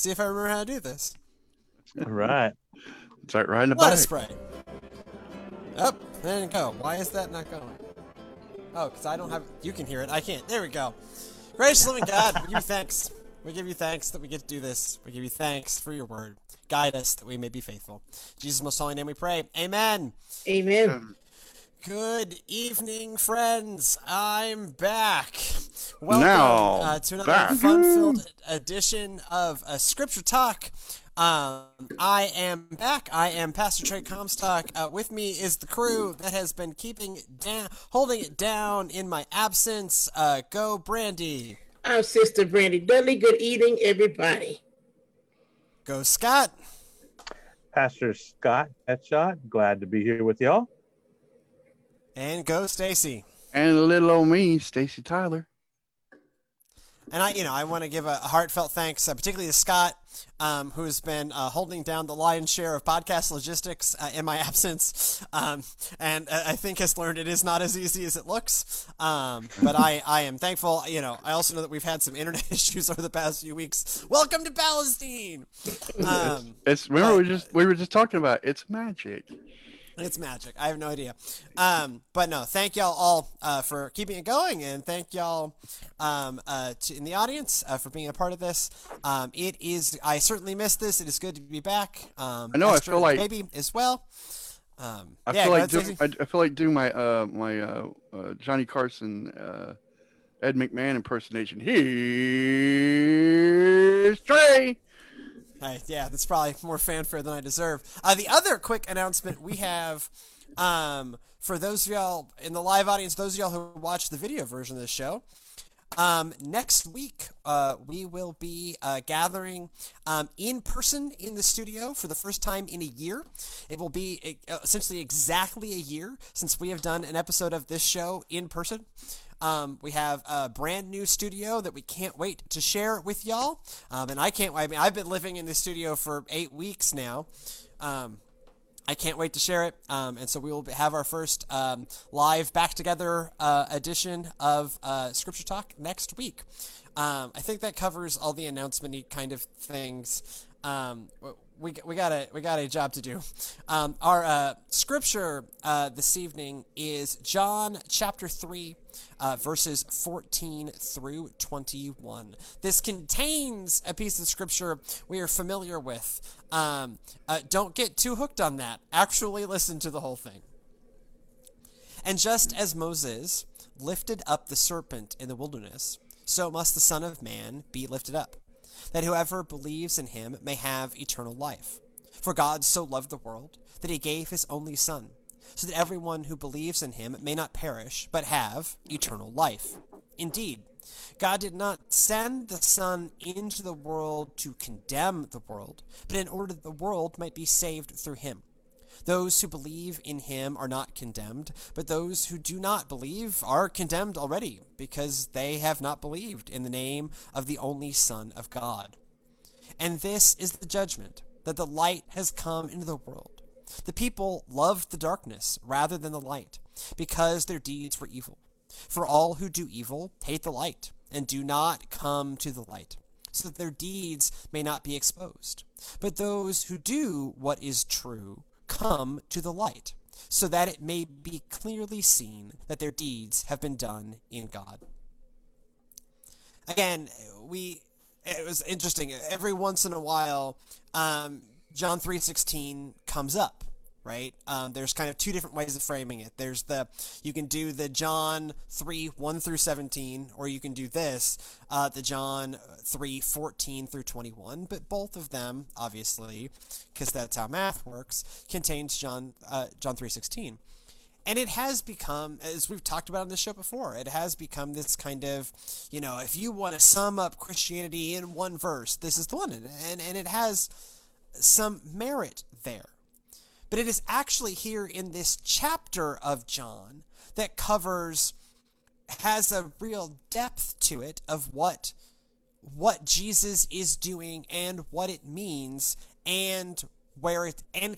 See if I remember how to do this. All right. Start riding a bike. Let us pray. Oh, there didn't go. Why is that not going? Oh, because I don't have... You can hear it. I can't. There we go. Gracious living God, we give you thanks. We give you thanks that we get to do this. We give you thanks for your word. Guide us that we may be faithful. In Jesus' most holy name we pray. Amen. Amen. Good evening, friends. I'm back. Welcome now, to another fun-filled edition of Scripture Talk. I am back. I am Pastor Trey Comstock. With me is the crew that has been holding it down in my absence. Go, Brandy. I'm Sister Brandy Dudley. Good evening, everybody. Go, Scott. Pastor Scott Hetshot. Glad to be here with y'all. And go, Stacy. And little old me, Stacy Tyler. And I want to give a heartfelt thanks, particularly to Scott, who's been holding down the lion's share of podcast logistics in my absence, and I think has learned it is not as easy as it looks. But I am thankful. I also know that we've had some internet issues over the past few weeks. Welcome to Palestine. We were just talking about it's magic. It's magic. I have no idea. But no, thank y'all all for keeping it going, and thank y'all in the audience for being a part of this. I certainly missed this. It is good to be back. I know. I feel like maybe as well. I feel like doing my Johnny Carson Ed McMahon impersonation. Here's Trey. Yeah, that's probably more fanfare than I deserve. The other quick announcement we have for those of y'all in the live audience, those of y'all who watch the video version of this show, next week we will be gathering in person in the studio for the first time in a year. It will be essentially exactly a year since we have done an episode of this show in person. We have a brand new studio that we can't wait to share with y'all. And I can't, I've been living in this studio for 8 weeks now. I can't wait to share it. And so we will have our first live back together edition of Scripture Talk next week. I think that covers all the announcement-y kind of things. We got a job to do. Our scripture this evening is John chapter 3, verses 14 through 21. This contains a piece of scripture we are familiar with. Don't get too hooked on that. Actually listen to the whole thing. And just as Moses lifted up the serpent in the wilderness, so must the Son of Man be lifted up, that whoever believes in him may have eternal life. For God so loved the world that he gave his only Son, so that everyone who believes in him may not perish, but have eternal life. Indeed, God did not send the Son into the world to condemn the world, but in order that the world might be saved through him. Those who believe in him are not condemned, but those who do not believe are condemned already, because they have not believed in the name of the only Son of God. And this is the judgment, that the light has come into the world. The people loved the darkness rather than the light, because their deeds were evil. For all who do evil hate the light, and do not come to the light, so that their deeds may not be exposed. But those who do what is true come to the light, so that it may be clearly seen that their deeds have been done in God. Again, it was interesting. Every once in a while, John 3:16 comes up, right? There's kind of two different ways of framing it. There's you can do the John 3:1 through 17, or you can do this, the John 3:14 through 21. But both of them, obviously, because that's how math works, contains John 3:16, and it has become, as we've talked about on this show before, it has become this kind of, if you want to sum up Christianity in one verse, this is the one, and it has some merit there. But it is actually here in this chapter of John that has a real depth to it of what Jesus is doing and what it means and where it's going.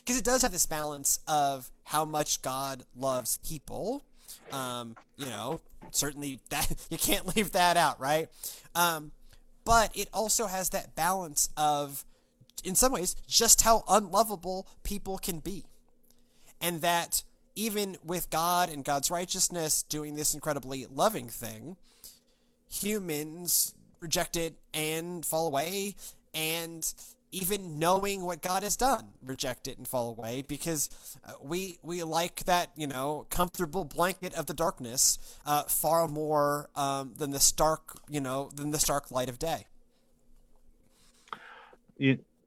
Because it does have this balance of how much God loves people. Certainly that you can't leave that out, right? But it also has that balance of, in some ways, just how unlovable people can be. And that even with God and God's righteousness doing this incredibly loving thing, humans reject it and fall away, and even knowing what God has done, reject it and fall away, because we like that, comfortable blanket of the darkness far more than the stark, than the stark light of day. An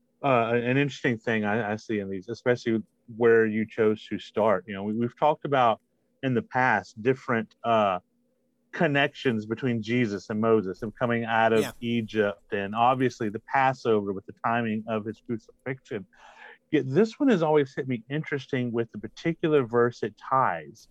interesting thing I see in these, especially where you chose to start. We've talked about in the past different connections between Jesus and Moses and coming out of Egypt, and obviously the Passover with the timing of his crucifixion. Yet this one has always hit me interesting with the particular verse it ties,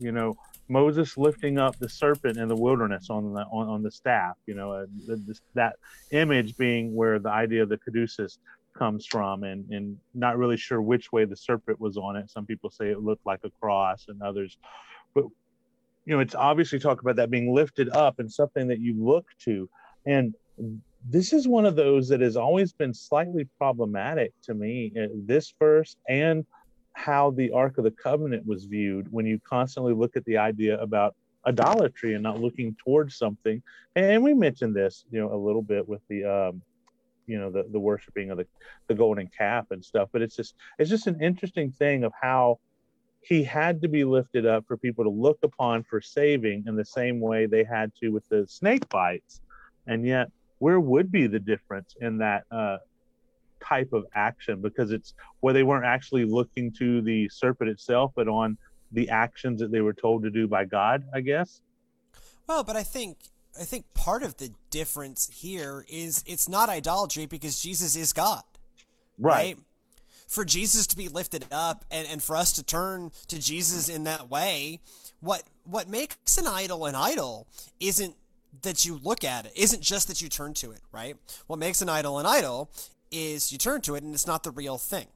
Moses lifting up the serpent in the wilderness on the staff, that image being where the idea of the caduceus comes from, and not really sure which way the serpent was on it. Some people say it looked like a cross and others, but it's obviously talk about that being lifted up and something that you look to. And this is one of those that has always been slightly problematic to me, this verse and how the Ark of the Covenant was viewed, when you constantly look at the idea about idolatry and not looking towards something. And we mentioned this, a little bit with the, the worshiping of the golden calf and stuff. But it's just an interesting thing of how he had to be lifted up for people to look upon for saving, in the same way they had to with the snake bites. And yet, where would be the difference in that type of action? Because it's where they weren't actually looking to the serpent itself, but on the actions that they were told to do by God, I guess. Well, but I think part of the difference here is it's not idolatry, because Jesus is God. Right? For Jesus to be lifted up and for us to turn to Jesus in that way, what makes an idol isn't that you look at it, isn't just that you turn to it, right? What makes an idol is you turn to it and it's not the real thing,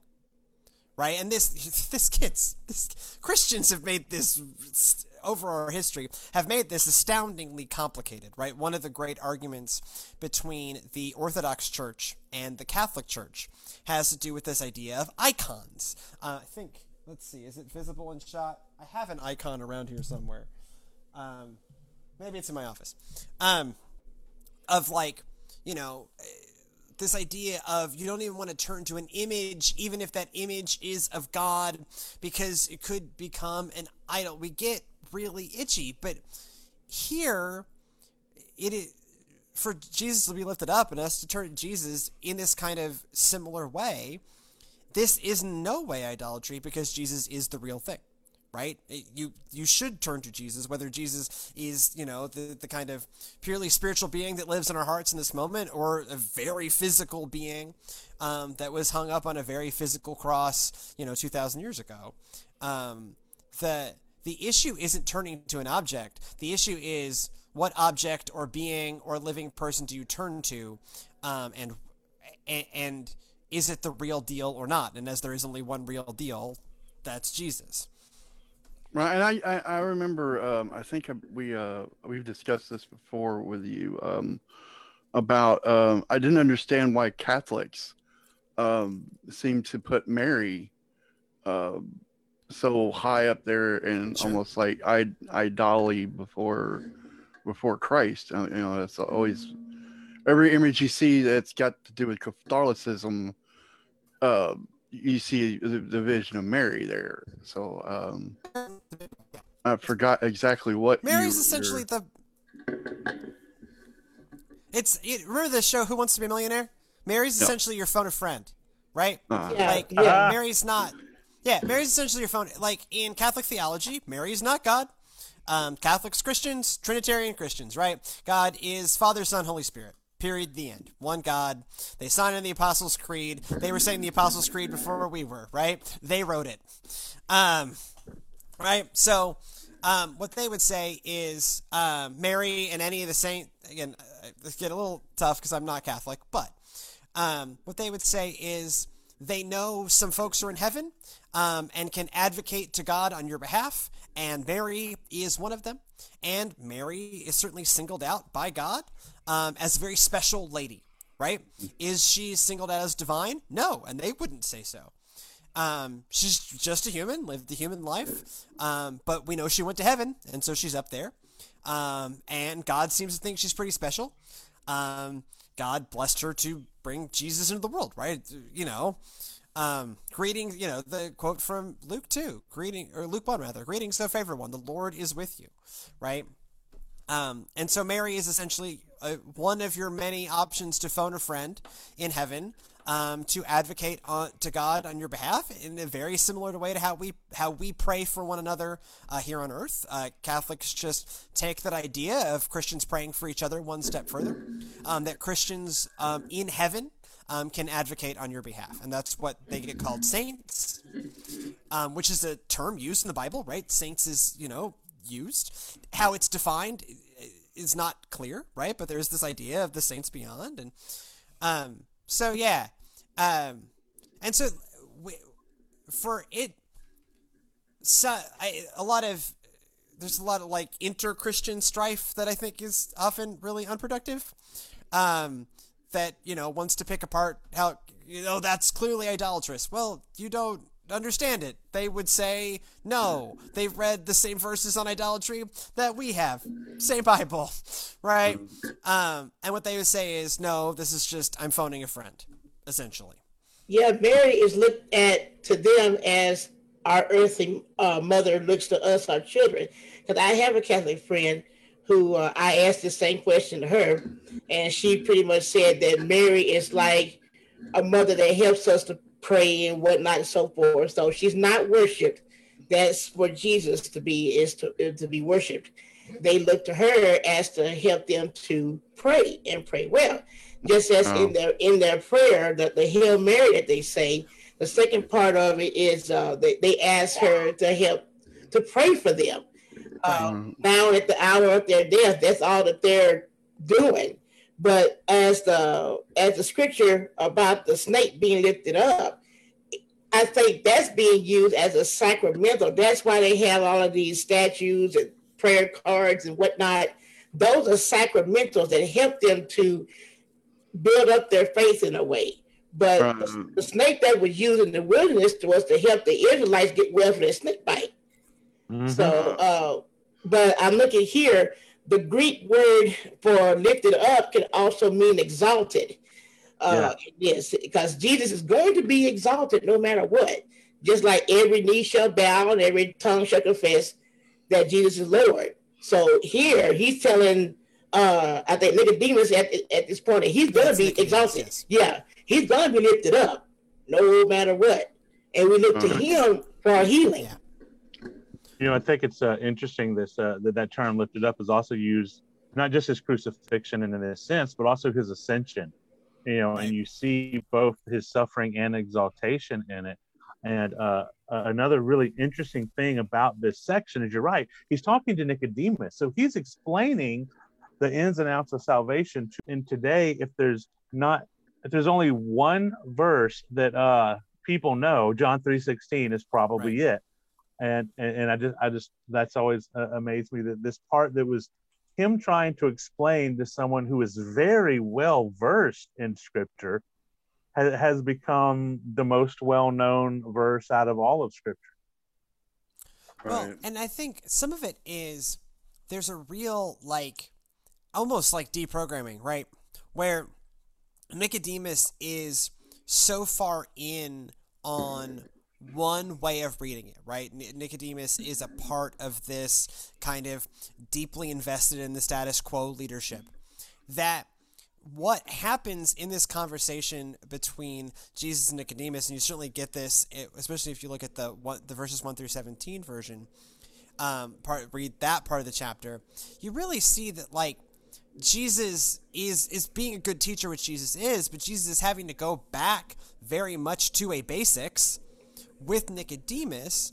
right? And Christians have made this, over our history, have made this astoundingly complicated, right? One of the great arguments between the Orthodox Church and the Catholic Church has to do with this idea of icons. I think, let's see, is it visible in shot? I have an icon around here somewhere. Maybe it's in my office. This idea of you don't even want to turn to an image, even if that image is of God, because it could become an idol. We get really itchy, but here it is for Jesus to be lifted up and us to turn to Jesus in this kind of similar way. This is no way idolatry, because Jesus is the real thing, right? You should turn to Jesus, whether Jesus is, the kind of purely spiritual being that lives in our hearts in this moment, or a very physical being that was hung up on a very physical cross, 2,000 years ago. The issue isn't turning to an object. The issue is what object or being or living person do you turn to, and is it the real deal or not? And as there is only one real deal, that's Jesus. Right, and I remember I think we've discussed this before with you about I didn't understand why Catholics seemed to put Mary so high up there, and sure, almost like idolatry before Christ. It's always every image you see that's got to do with Catholicism. You see the vision of Mary there. So I forgot exactly what Mary's essentially the. Remember the show Who Wants to Be a Millionaire? Mary's essentially your phone a friend, right? Mary's not. Yeah, Mary's essentially your phone. Like, in Catholic theology, Mary is not God. Catholics, Christians, Trinitarian Christians, right? God is Father, Son, Holy Spirit. Period. The end. One God. They signed in the Apostles' Creed. They were saying the Apostles' Creed before we were, right? They wrote it. Right? So, what they would say is Mary and any of the saints, again, this get a little tough because I'm not Catholic, but what they would say is they know some folks are in heaven and can advocate to God on your behalf, and Mary is one of them. And Mary is certainly singled out by God as a very special lady, right? Is she singled out as divine? No, and they wouldn't say so. She's just a human, lived the human life, but we know she went to heaven, and so she's up there. And God seems to think she's pretty special. God blessed her to bring Jesus into the world, right? You know, greeting, you know, the quote from Luke 2, greeting, or Luke 1 rather, greetings, thou favored one, the Lord is with you, right? And so Mary is essentially one of your many options to phone a friend in heaven, to advocate to God on your behalf in a very similar way to how we pray for one another here on earth. Catholics just take that idea of Christians praying for each other one step further, that Christians in heaven can advocate on your behalf. And that's what they get called saints, which is a term used in the Bible, right? Saints is, you know, used. How it's defined is not clear, right? But there's this idea of the saints beyond. And so, yeah. And so there's a lot of like inter-Christian strife that I think is often really unproductive. That, you know, wants to pick apart how, you know, that's clearly idolatrous. Well, you don't understand it. They would say, no, they've read the same verses on idolatry that we have. Same Bible, right? And what they would say is, no, this is just, I'm phoning a friend, essentially. Yeah, Mary is looked at to them as our earthly mother looks to us, our children. Because I have a Catholic friend who I asked the same question to her, and she pretty much said that Mary is like a mother that helps us to pray and whatnot and so forth. So she's not worshipped. That's what Jesus is to be worshipped. They look to her as to help them to pray and pray well. Just as in their prayer, that the Hail Mary that they say, the second part of it is they ask her to help to pray for them. Now at the hour of their death, that's all that they're doing. But as the scripture about the snake being lifted up, I think that's being used as a sacramental. That's why they have all of these statues and prayer cards and whatnot. Those are sacramentals that help them to build up their faith in a way. But the snake that was used in the wilderness was to help the Israelites get well from their snake bite. Mm-hmm. So, but I'm looking here. The Greek word for lifted up can also mean exalted. Yes, because Jesus is going to be exalted no matter what. Just like every knee shall bow and every tongue shall confess that Jesus is Lord. So here he's telling, I think Nicodemus at this point, he's going to be exalted. Yes. Yeah, he's going to be lifted up no matter what. And we look to him for our healing. Yeah. You know, I think it's interesting that term lifted up is also used, not just his crucifixion in this sense, but also his ascension, you know, and you see both his suffering and exaltation in it. And another really interesting thing about this section is, you're right, he's talking to Nicodemus. So he's explaining the ins and outs of salvation. And today, if there's only one verse that people know, John 3:16 is probably it. And I just that's always amazed me, that this part that was him trying to explain to someone who is very well versed in Scripture has become the most well known verse out of all of Scripture. Well, and I think some of it is, there's a real like almost like deprogramming, right? Where Nicodemus is so far in on one way of reading it, right? Nicodemus is a part of this kind of deeply invested in the status quo leadership, that what happens in this conversation between Jesus and Nicodemus, and you certainly get this, especially if you look at the verses 1 through 17 version, read that part of the chapter, you really see that like Jesus is being a good teacher, which Jesus is, but Jesus is having to go back very much to a basics with Nicodemus,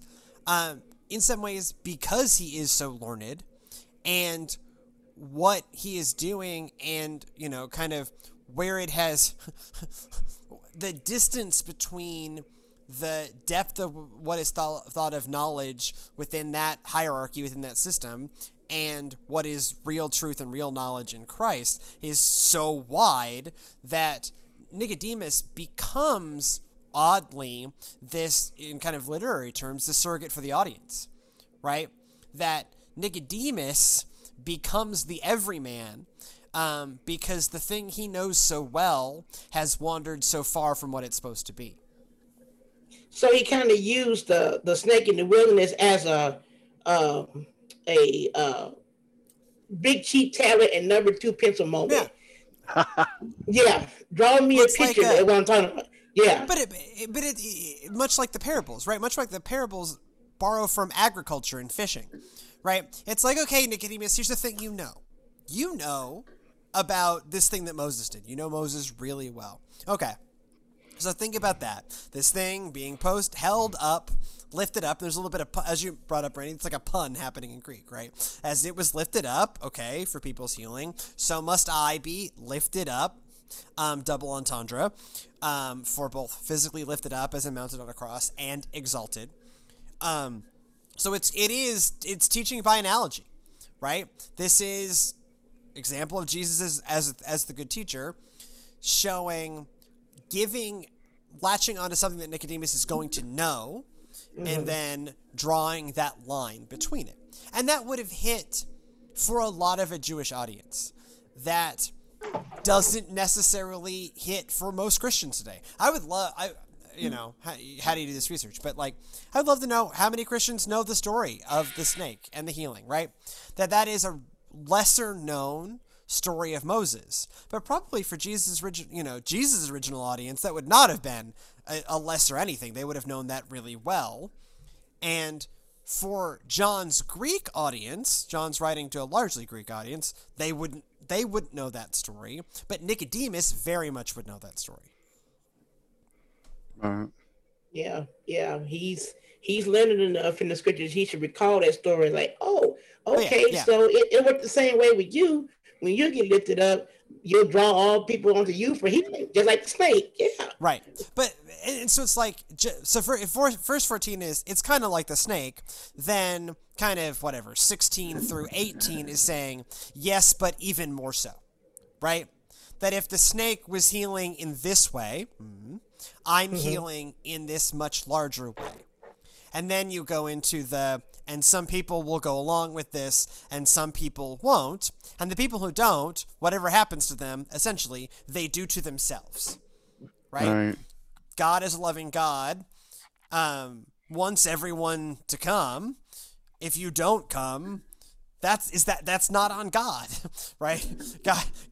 in some ways, because he is so learned, and what he is doing, and, you know, kind of where it has the distance between the depth of what is thought of knowledge within that hierarchy, within that system, and what is real truth and real knowledge in Christ is so wide that Nicodemus becomes, oddly, this, in kind of literary terms, the surrogate for the audience, right? That Nicodemus becomes the everyman because the thing he knows so well has wandered so far from what it's supposed to be. So he kind of used the snake in the wilderness as a big cheap tablet and number two pencil moment. Yeah, yeah. Draw me a picture like of what I'm talking about. Yeah, but it much like the parables, right? Much like the parables borrow from agriculture and fishing, right? It's like, okay, Nicodemus, here's the thing you know. You know about this thing that Moses did. You know Moses really well. Okay. So think about that. This thing being held up, lifted up. There's a little bit of, as you brought up, Brandy, it's like a pun happening in Greek, right? As it was lifted up, okay, for people's healing, so must I be lifted up, double entendre, for both physically lifted up as in mounted on a cross and exalted. So it's teaching by analogy, right? This is example of Jesus as the good teacher, showing, latching onto something that Nicodemus is going to know, mm-hmm. and then drawing that line between it. And that would have hit for a lot of a Jewish audience. That doesn't necessarily hit for most Christians today. I would love, you know, how do you do this research? But like, I would love to know how many Christians know the story of the snake and the healing, right? That is a lesser known story of Moses, but probably for Jesus' original audience, that would not have been a lesser anything. They would have known that really well. And for John's Greek audience, John's writing to a largely Greek audience, they wouldn't know that story, but Nicodemus very much would know that story. Yeah. He's learned enough in the scriptures. He should recall that story. Like, oh, okay, oh, yeah. So it worked the same way with you. When you get lifted up, you'll draw all people onto you for healing, just like the snake. Yeah. Right. But, and so it's like, so for verse 14 is, it's kind of like the snake, then kind of whatever, 16 through 18 is saying, yes, but even more so, right? That if the snake was healing in this way, I'm healing in this much larger way. And then you go into and some people will go along with this, and some people won't. And the people who don't, whatever happens to them, essentially, they do to themselves, right? Right. God is a loving God. Wants everyone to come. If you don't come, that's not on God, right?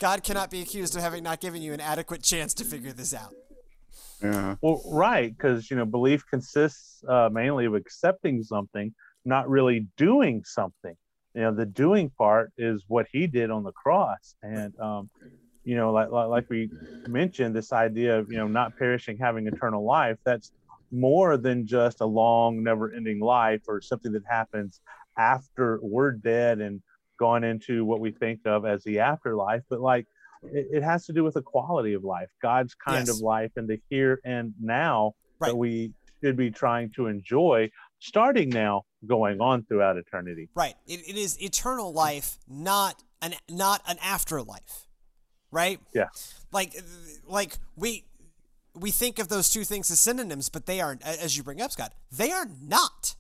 God cannot be accused of having not given you an adequate chance to figure this out. Yeah. Well, right, because belief consists mainly of accepting something, not really doing something. The doing part is what he did on the cross, and like we mentioned, this idea of not perishing, having eternal life. That's more than just a long, never-ending life or something that happens after we're dead and gone into what we think of as the afterlife, but like it has to do with the quality of life, God's kind of life, and the here and now that we should be trying to enjoy, starting now, going on throughout eternity. Right. It is eternal life, not an afterlife. Right? Yeah. Like we think of those two things as synonyms, but they are, as you bring up, Scott, they are not.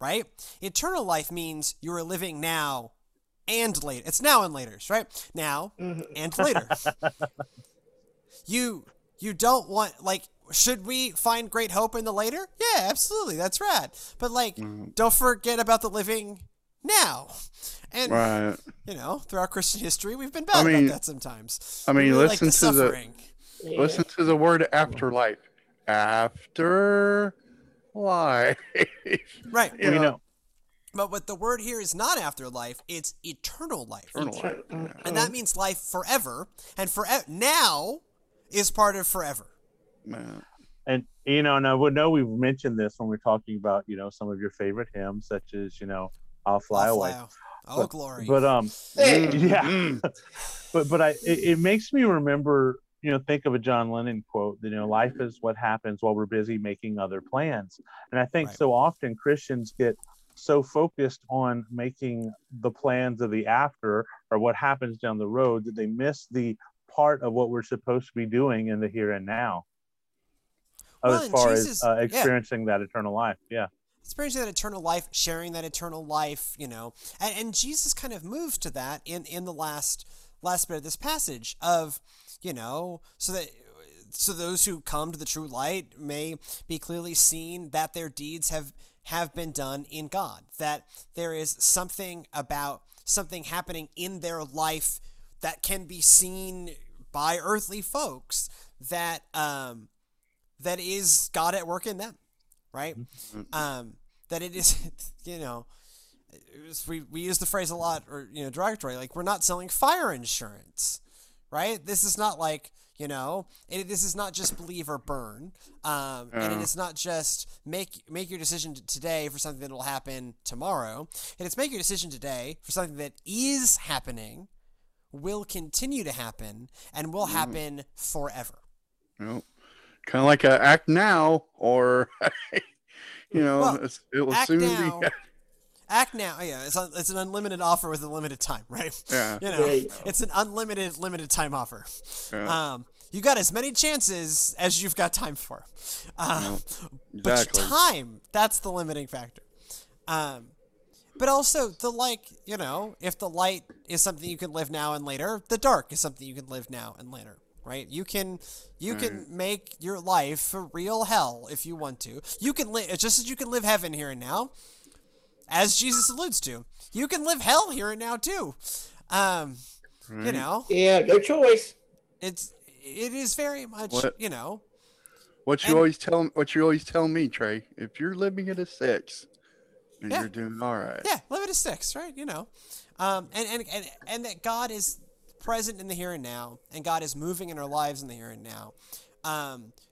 Right? Eternal life means you are living now and later. It's now and later, right? Now and later. You don't want, like, should we find great hope in the later? Yeah, absolutely. That's rad. But like, don't forget about the living now. And throughout Christian history, we've been bad about that sometimes. Listen to suffering. Listen to the word afterlife. After life. Right. You know. But what the word here is not afterlife, it's eternal life. And that means life forever, and forever now is part of forever. And and I would know we've mentioned this when we're talking about some of your favorite hymns, such as I'll fly away. Oh, but, glory! But it makes me remember think of a John Lennon quote. Life is what happens while we're busy making other plans. And I think so often Christians get so focused on making the plans of the after or what happens down the road that they miss the part of what we're supposed to be doing in the here and now, as far as experiencing that eternal life. Yeah. Experiencing that eternal life, sharing that eternal life, you know, and Jesus kind of moved to that in the last bit of this passage of, you know, so those who come to the true light may be clearly seen that their deeds have been done in God, that there is something about something happening in their life that can be seen by earthly folks that that is God at work in them, right? That it is, you know, we use the phrase a lot, or, you know, derogatory, like we're not selling fire insurance, right? This is not like, you know, this is not just believe or burn, and it is not just make your decision today for something that will happen tomorrow. And it's make your decision today for something that is happening, will continue to happen, and will happen forever. Well, kind of like act now, or you know, it will soon be. Act now, yeah. It's an unlimited offer with a limited time, right? Yeah. You know, it's an unlimited limited time offer. Yeah. You got as many chances as you've got time for, exactly. But time—that's the limiting factor. But also the you know, if the light is something you can live now and later, the dark is something you can live now and later, right? You can make your life a real hell if you want to. You can live just as you can live heaven here and now. As Jesus alludes to, you can live hell here and now too. You know. Yeah, no choice. It is very much you know. What you always tell me, Trey, if you're living at a 6, and you're doing all right. Yeah, live at a 6, right? You know, and that God is present in the here and now, and God is moving in our lives in the here and now,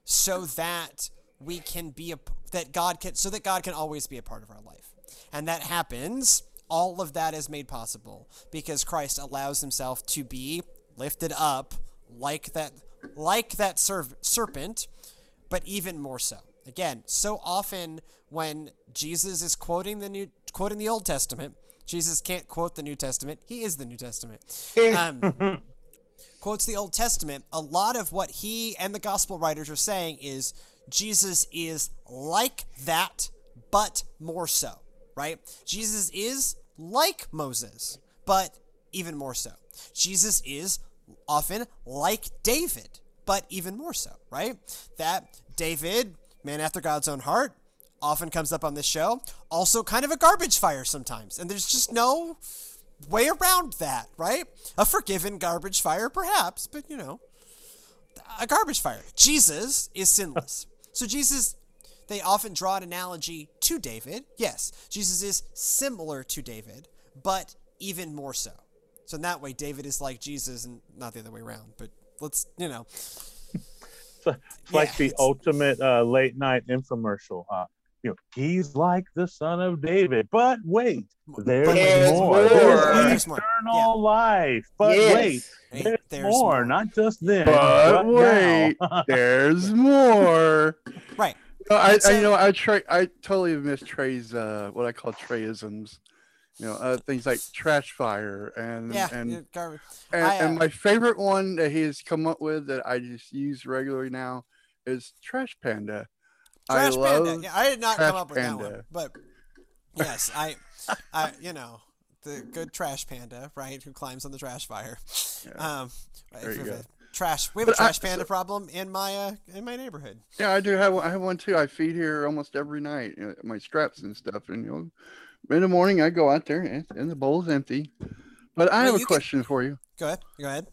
so that we can be that God can always be a part of our life. And that happens, all of that is made possible because Christ allows himself to be lifted up like that serpent, but even more so. Again, so often when Jesus is quoting the Old Testament, Jesus can't quote the New Testament. He is the New Testament. Quotes the Old Testament, a lot of what he and the gospel writers are saying is Jesus is like that, but more so. Right? Jesus is like Moses, but even more so. Jesus is often like David, but even more so, right? That David, man after God's own heart, often comes up on this show, also kind of a garbage fire sometimes. And there's just no way around that, right? A forgiven garbage fire, perhaps, but you know, a garbage fire. Jesus is sinless. So they often draw an analogy to David. Yes, Jesus is similar to David, but even more so. So in that way, David is like Jesus and not the other way around. But let's, you know. It's like the ultimate late night infomercial. You know, he's like the son of David. But wait, there's more. There's eternal life. But wait, there's more. Not just then. But wait, there's more. Right. I totally missed Trey's what I call Treyisms, you know, things like trash fire and my favorite one that he has come up with that I just use regularly now is Trash Panda. I did not come up with that one, but yes, I you know, the good Trash Panda, right, who climbs on the trash fire. Yeah. There you go. We have a trash panda problem in my neighborhood. Yeah, I do have one. I have one too. I feed here almost every night, you know, my scraps and stuff. And you know, in the morning I go out there and the bowl's empty. But I have a question for you. Go ahead.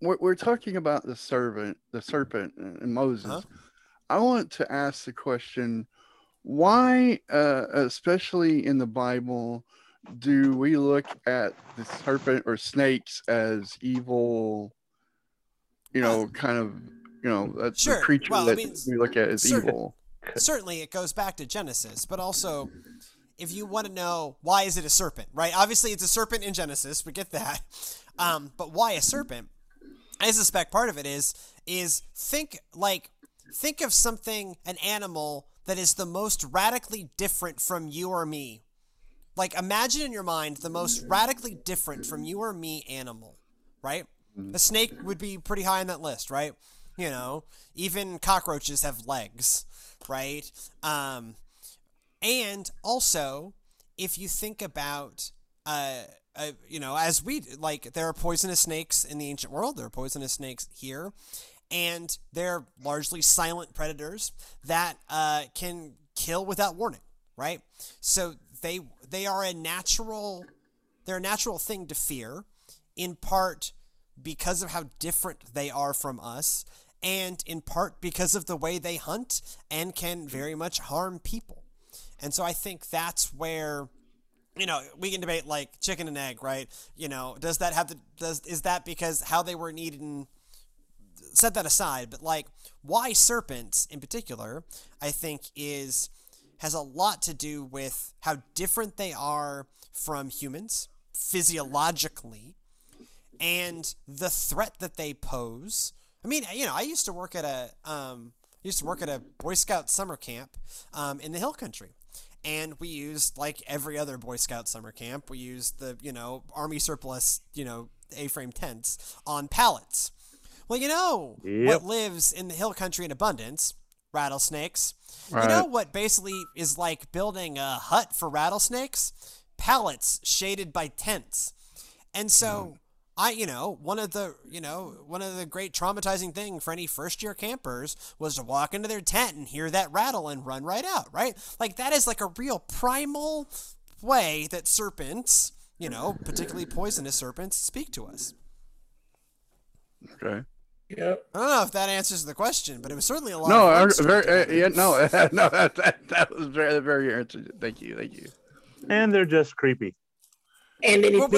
We're talking about the serpent, and Moses. Uh-huh. I want to ask the question: why, especially in the Bible, do we look at the serpent or snakes as evil? You know, kind of, you know, that's the creature we look at as evil. Certainly it goes back to Genesis, but also if you want to know why is it a serpent, right? Obviously it's a serpent in Genesis, we get that. But why a serpent? I suspect part of it is think of something, an animal that is the most radically different from you or me. Like, imagine in your mind the most radically different from you or me animal, right? A snake would be pretty high on that list, right? You know, even cockroaches have legs, right? And also, if you think about, you know, as we, like, there are poisonous snakes in the ancient world, there are poisonous snakes here, and they're largely silent predators that can kill without warning, right? So they are a natural thing to fear, in part because of how different they are from us, and in part because of the way they hunt and can very much harm people. And so I think that's where, you know, we can debate like chicken and egg, right? You know, does that have to, is that because how they were eaten? Set that aside, but like why serpents in particular, I think has a lot to do with how different they are from humans physiologically, and the threat that they pose. I mean, you know, I used to work at a Boy Scout summer camp in the Hill Country, and we used, like every other Boy Scout summer camp, we used the, you know, Army surplus, you know, A-frame tents on pallets. Well, you know, yep. What lives in the Hill Country in abundance? Rattlesnakes. Right. You know what basically is like building a hut for rattlesnakes? Pallets shaded by tents. And so one of the great traumatizing thing for any first year campers was to walk into their tent and hear that rattle and run right out, right? Like that is like a real primal way that serpents, you know, particularly poisonous serpents, speak to us. Okay. Yep. I don't know if that answers the question, but it was certainly a lot. No, that was very, very interesting. Thank you. And they're just creepy. And then I'm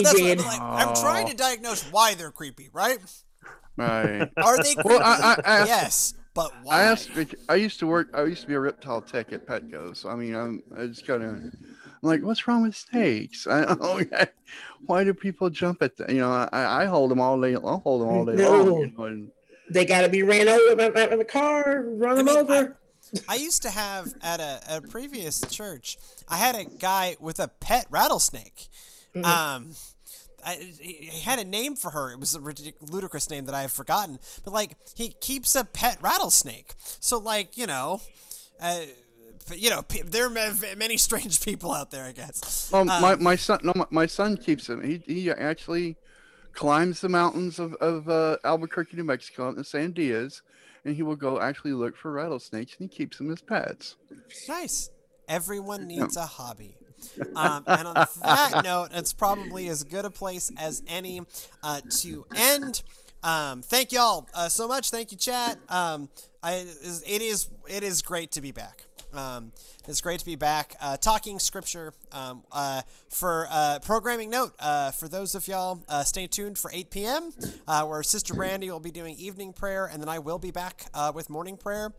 trying to diagnose why they're creepy, right? Right. Are they creepy? Well, I yes, but why? I used to be a reptile tech at Petco, so I mean, I just kind of, I'm like, what's wrong with snakes? Why do people jump at them? You know, I hold them all day. I'll hold them all day long. You know, and they got to be ran over by the car, run them over. I used to have at a previous church, I had a guy with a pet rattlesnake. Mm-hmm. He had a name for her. It was a ludicrous name that I have forgotten. But like, he keeps a pet rattlesnake. So like, you know, there are many strange people out there, I guess. Well, my son keeps them. He actually climbs the mountains of Albuquerque, New Mexico, and the Sandias, and he will go actually look for rattlesnakes, and he keeps them as pets. Nice. Everyone needs a hobby. And on that note, it's probably as good a place as any to end. Thank y'all so much. Thank you, chat. It is great to be back. It's great to be back talking scripture for programming note for those of y'all stay tuned for 8 p.m. Where Sister Brandy will be doing evening prayer, and then I will be back with morning prayer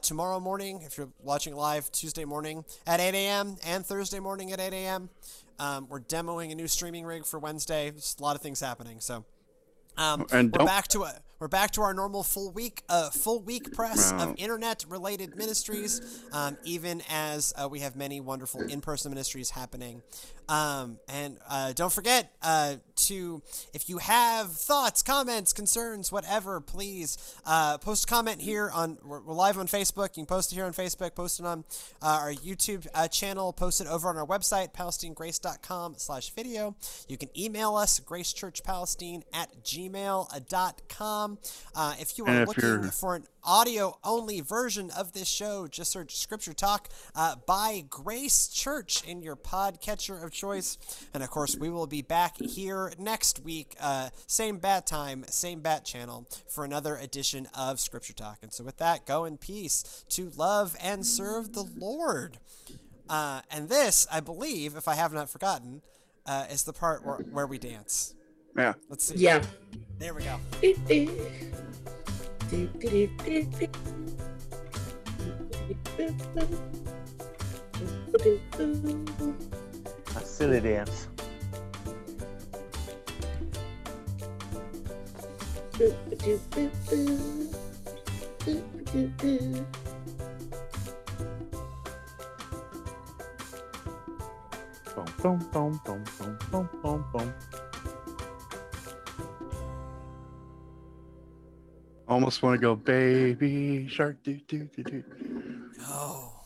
tomorrow morning if you're watching live, Tuesday morning at 8 a.m. and Thursday morning at 8 a.m. We're demoing a new streaming rig for Wednesday. There's a lot of things happening, so we're back to our normal full week press of internet related ministries, even as we have many wonderful in-person ministries happening. And don't forget to, if you have thoughts, comments, concerns, whatever, please post a comment here on, we're live on Facebook. You can post it here on Facebook, post it on our YouTube channel, post it over on our website, palestinegrace.com/video. You can email us, gracechurchpalestine@gmail.com. If you are looking for an audio-only version of this show, just search Scripture Talk by Grace Church in your podcatcher of choice. And, of course, we will be back here next week, same bat time, same bat channel, for another edition of Scripture Talk. And so with that, go in peace to love and serve the Lord. And this, I believe, if I have not forgotten, is the part where we dance. Yeah. Let's see. Yeah. There we go. A silly dance. Almost want to go, baby shark. No.